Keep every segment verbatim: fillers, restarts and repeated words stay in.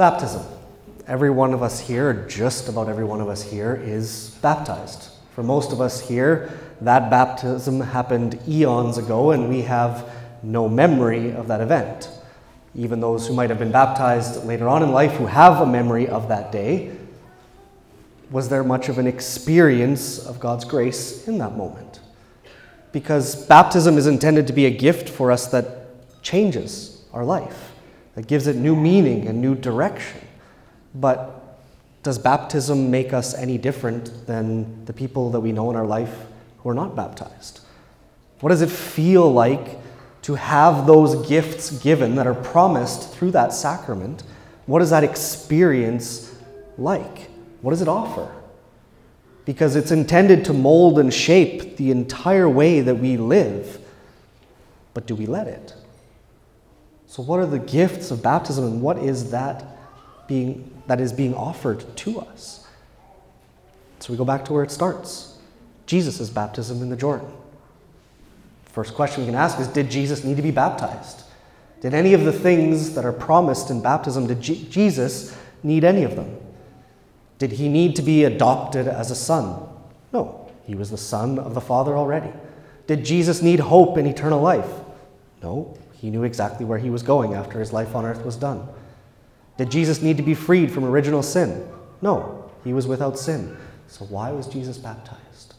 Baptism. Every one of us here, just about every one of us here, is baptized. For most of us here, that baptism happened eons ago, and we have no memory of that event. Even those who might have been baptized later on in life who have a memory of that day, was there much of an experience of God's grace in that moment? Because baptism is intended to be a gift for us that changes our life, that gives it new meaning and new direction. But does baptism make us any different than the people that we know in our life who are not baptized? What does it feel like to have those gifts given that are promised through that sacrament? What is that experience like? What does it offer? Because it's intended to mold and shape the entire way that we live, but do we let it? So what are the gifts of baptism, and what is that being that is being offered to us? So we go back to where it starts. Jesus' baptism in the Jordan. First question we can ask is, did Jesus need to be baptized? Did any of the things that are promised in baptism, did Je- Jesus need any of them? Did he need to be adopted as a son? No, he was the son of the Father already. Did Jesus need hope in eternal life? No, he knew exactly where he was going after his life on earth was done. Did Jesus need to be freed from original sin? No, he was without sin. So why was Jesus baptized?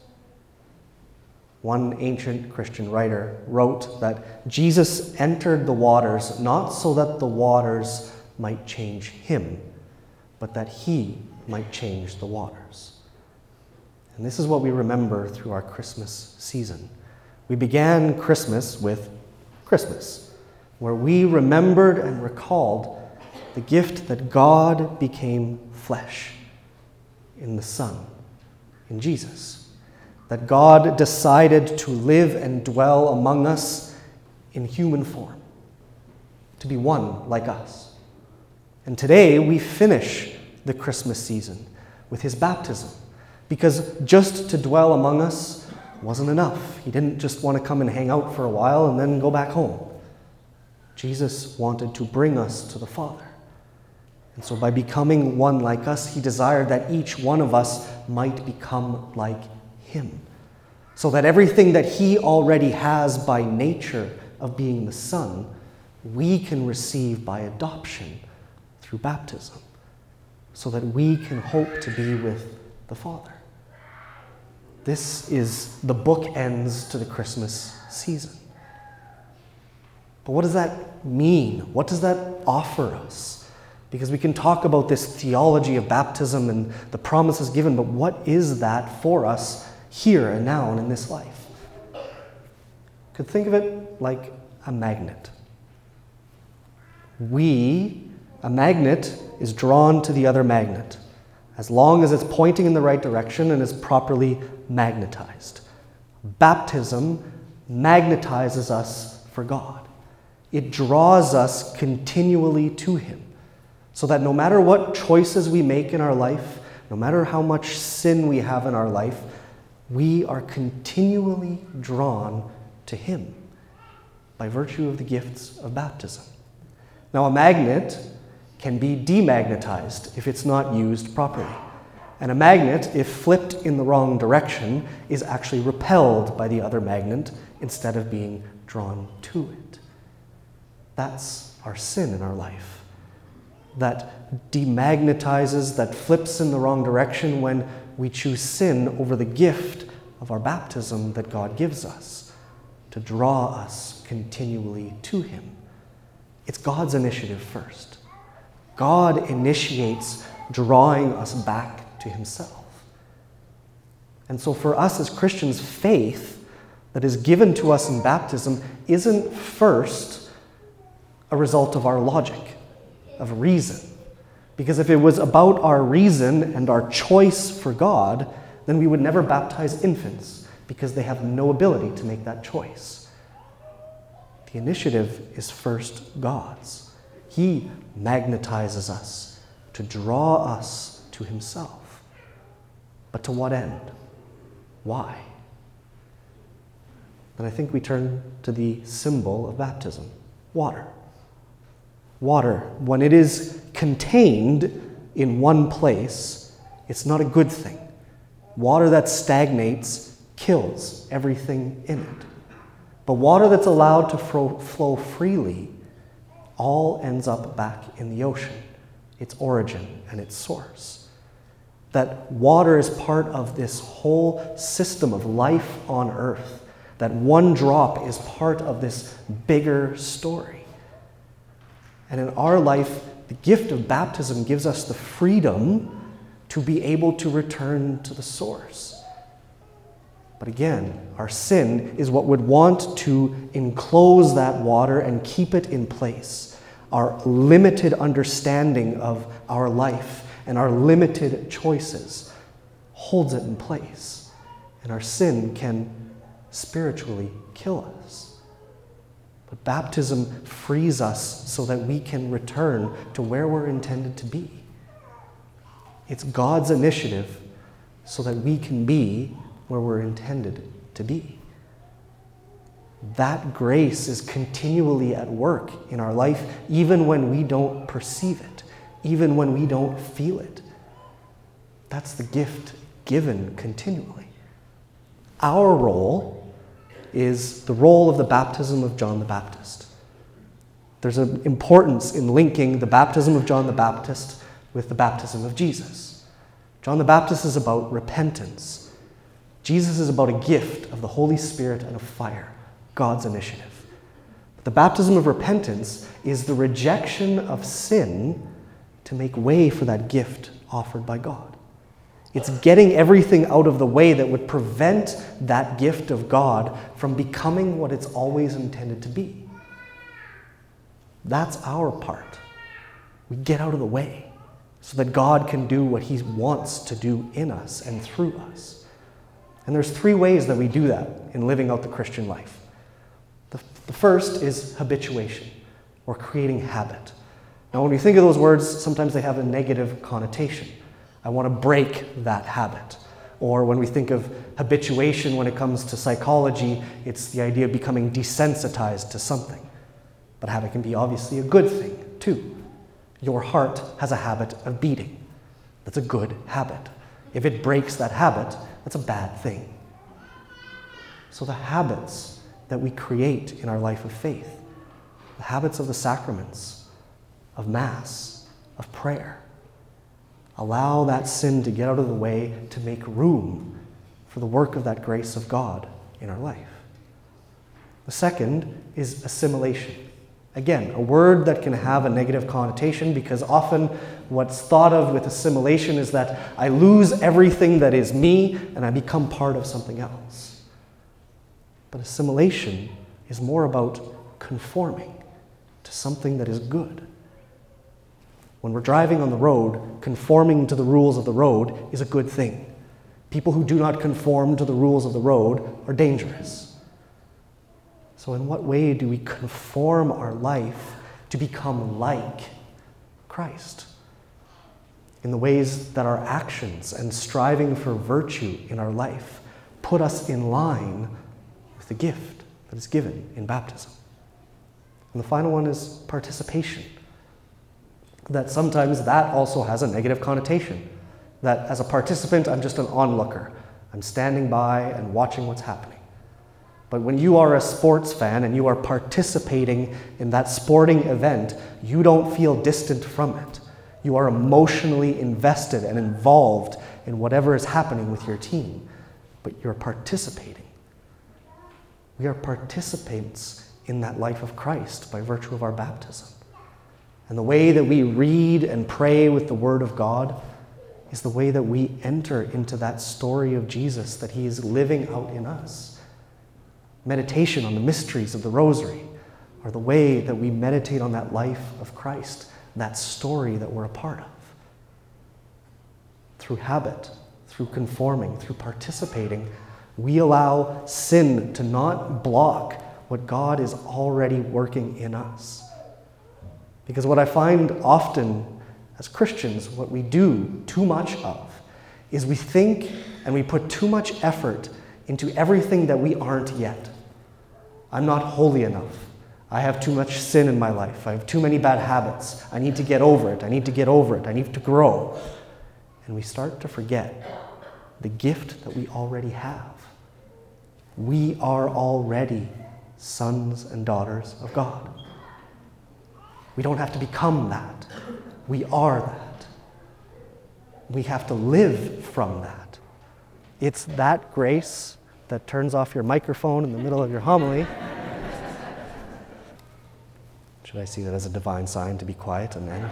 One ancient Christian writer wrote that Jesus entered the waters not so that the waters might change him, but that he might change the waters. And this is what we remember through our Christmas season. We began Christmas with Christmas, where we remembered and recalled the gift that God became flesh in the Son, in Jesus. That God decided to live and dwell among us in human form, to be one like us. And today we finish the Christmas season with his baptism, because just to dwell among us wasn't enough. He didn't just want to come and hang out for a while and then go back home. Jesus wanted to bring us to the Father. And so by becoming one like us, he desired that each one of us might become like him, so that everything that he already has by nature of being the Son, we can receive by adoption through baptism, so that we can hope to be with the Father. This is the bookends to the Christmas season. But what does that mean? What does that offer us? Because we can talk about this theology of baptism and the promises given, but what is that for us here and now and in this life? You could think of it like a magnet. We, a magnet, is drawn to the other magnet, as long as it's pointing in the right direction and is properly magnetized. Baptism magnetizes us for God. It draws us continually to him, so that no matter what choices we make in our life, no matter how much sin we have in our life, we are continually drawn to him by virtue of the gifts of baptism. Now, a magnet can be demagnetized if it's not used properly. And a magnet, if flipped in the wrong direction, is actually repelled by the other magnet instead of being drawn to it. That's our sin in our life, that demagnetizes, that flips in the wrong direction when we choose sin over the gift of our baptism that God gives us to draw us continually to him. It's God's initiative first. God initiates drawing us back to himself. And so for us as Christians, faith that is given to us in baptism isn't first a result of our logic, of reason. Because if it was about our reason and our choice for God, then we would never baptize infants, because they have no ability to make that choice. The initiative is first God's. He magnetizes us to draw us to himself. But to what end? Why? Then I think we turn to the symbol of baptism, water. Water, when it is contained in one place, it's not a good thing. Water that stagnates kills everything in it. But water that's allowed to fro- flow freely all ends up back in the ocean, its origin and its source. That water is part of this whole system of life on earth. That one drop is part of this bigger story. And in our life, the gift of baptism gives us the freedom to be able to return to the source. But again, our sin is what would want to enclose that water and keep it in place. Our limited understanding of our life and our limited choices holds it in place. And our sin can spiritually kill us. But baptism frees us so that we can return to where we're intended to be. It's God's initiative so that we can be where we're intended to be. That grace is continually at work in our life, even when we don't perceive it, even when we don't feel it. That's the gift given continually. Our role is the role of the baptism of John the Baptist. There's an importance in linking the baptism of John the Baptist with the baptism of Jesus. John the Baptist is about repentance. Jesus is about a gift of the Holy Spirit and of fire, God's initiative. The baptism of repentance is the rejection of sin to make way for that gift offered by God. It's getting everything out of the way that would prevent that gift of God from becoming what it's always intended to be. That's our part. We get out of the way so that God can do what He wants to do in us and through us. And there's three ways that we do that in living out the Christian life. The, the first is habituation, or creating habit. Now, when we think of those words, sometimes they have a negative connotation. I want to break that habit. Or when we think of habituation when it comes to psychology, it's the idea of becoming desensitized to something. But habit can be obviously a good thing, too. Your heart has a habit of beating. That's a good habit. If it breaks that habit, that's a bad thing. So the habits that we create in our life of faith, the habits of the sacraments, of Mass, of prayer, allow that sin to get out of the way to make room for the work of that grace of God in our life. The second is assimilation. Again, a word that can have a negative connotation, because often what's thought of with assimilation is that I lose everything that is me and I become part of something else. But assimilation is more about conforming to something that is good. When we're driving on the road, conforming to the rules of the road is a good thing. People who do not conform to the rules of the road are dangerous. So in what way do we conform our life to become like Christ? In the ways that our actions and striving for virtue in our life put us in line with the gift that is given in baptism. And the final one is participation. That sometimes that also has a negative connotation. That as a participant, I'm just an onlooker. I'm standing by and watching what's happening. But when you are a sports fan and you are participating in that sporting event, you don't feel distant from it. You are emotionally invested and involved in whatever is happening with your team. But you're participating. We are participants in that life of Christ by virtue of our baptism. And the way that we read and pray with the Word of God is the way that we enter into that story of Jesus that He is living out in us. Meditation on the mysteries of the Rosary are the way that we meditate on that life of Christ, that story that we're a part of. Through habit, through conforming, through participating, we allow sin to not block what God is already working in us. Because what I find often as Christians, what we do too much of, is we think and we put too much effort into everything that we aren't yet. I'm not holy enough. I have too much sin in my life. I have too many bad habits. I need to get over it. I need to get over it. I need to grow. And we start to forget the gift that we already have. We are already sons and daughters of God. We don't have to become that. We are that. We have to live from that. It's that grace that turns off your microphone in the middle of your homily. Should I see that as a divine sign to be quiet and end?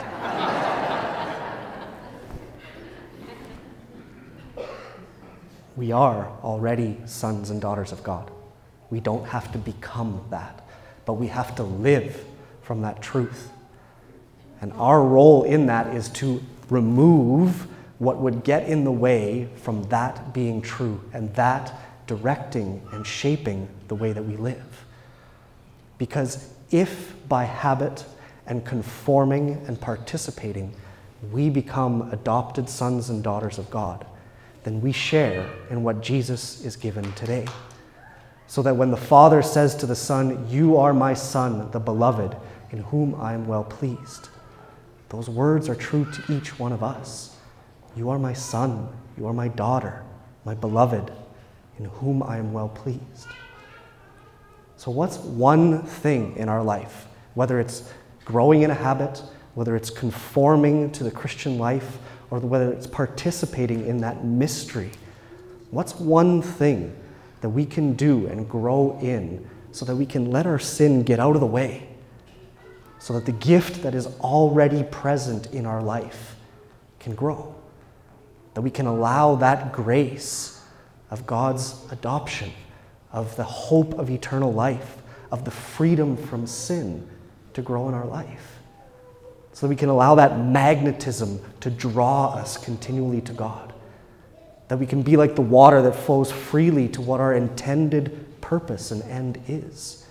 We are already sons and daughters of God. We don't have to become that, but we have to live from that truth. And our role in that is to remove what would get in the way from that being true and that directing and shaping the way that we live. Because if by habit and conforming and participating, we become adopted sons and daughters of God, then we share in what Jesus is given today. So that when the Father says to the Son, "You are my Son, the beloved, in whom I am well pleased," those words are true to each one of us. You are my Son, you are my daughter, my beloved, in whom I am well pleased. So what's one thing in our life, whether it's growing in a habit, whether it's conforming to the Christian life, or whether it's participating in that mystery, what's one thing that we can do and grow in so that we can let our sin get out of the way, so that the gift that is already present in our life can grow, that we can allow that grace of God's adoption, of the hope of eternal life, of the freedom from sin to grow in our life, so that we can allow that magnetism to draw us continually to God, that we can be like the water that flows freely to what our intended purpose and end is.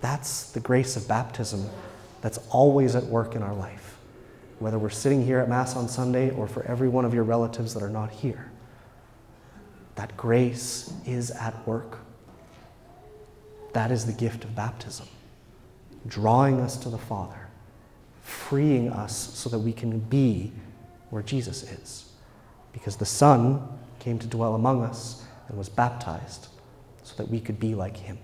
That's the grace of baptism that's always at work in our life, whether we're sitting here at Mass on Sunday or for every one of your relatives that are not here. That grace is at work. That is the gift of baptism, drawing us to the Father, freeing us so that we can be where Jesus is. Because the Son came to dwell among us and was baptized so that we could be like him.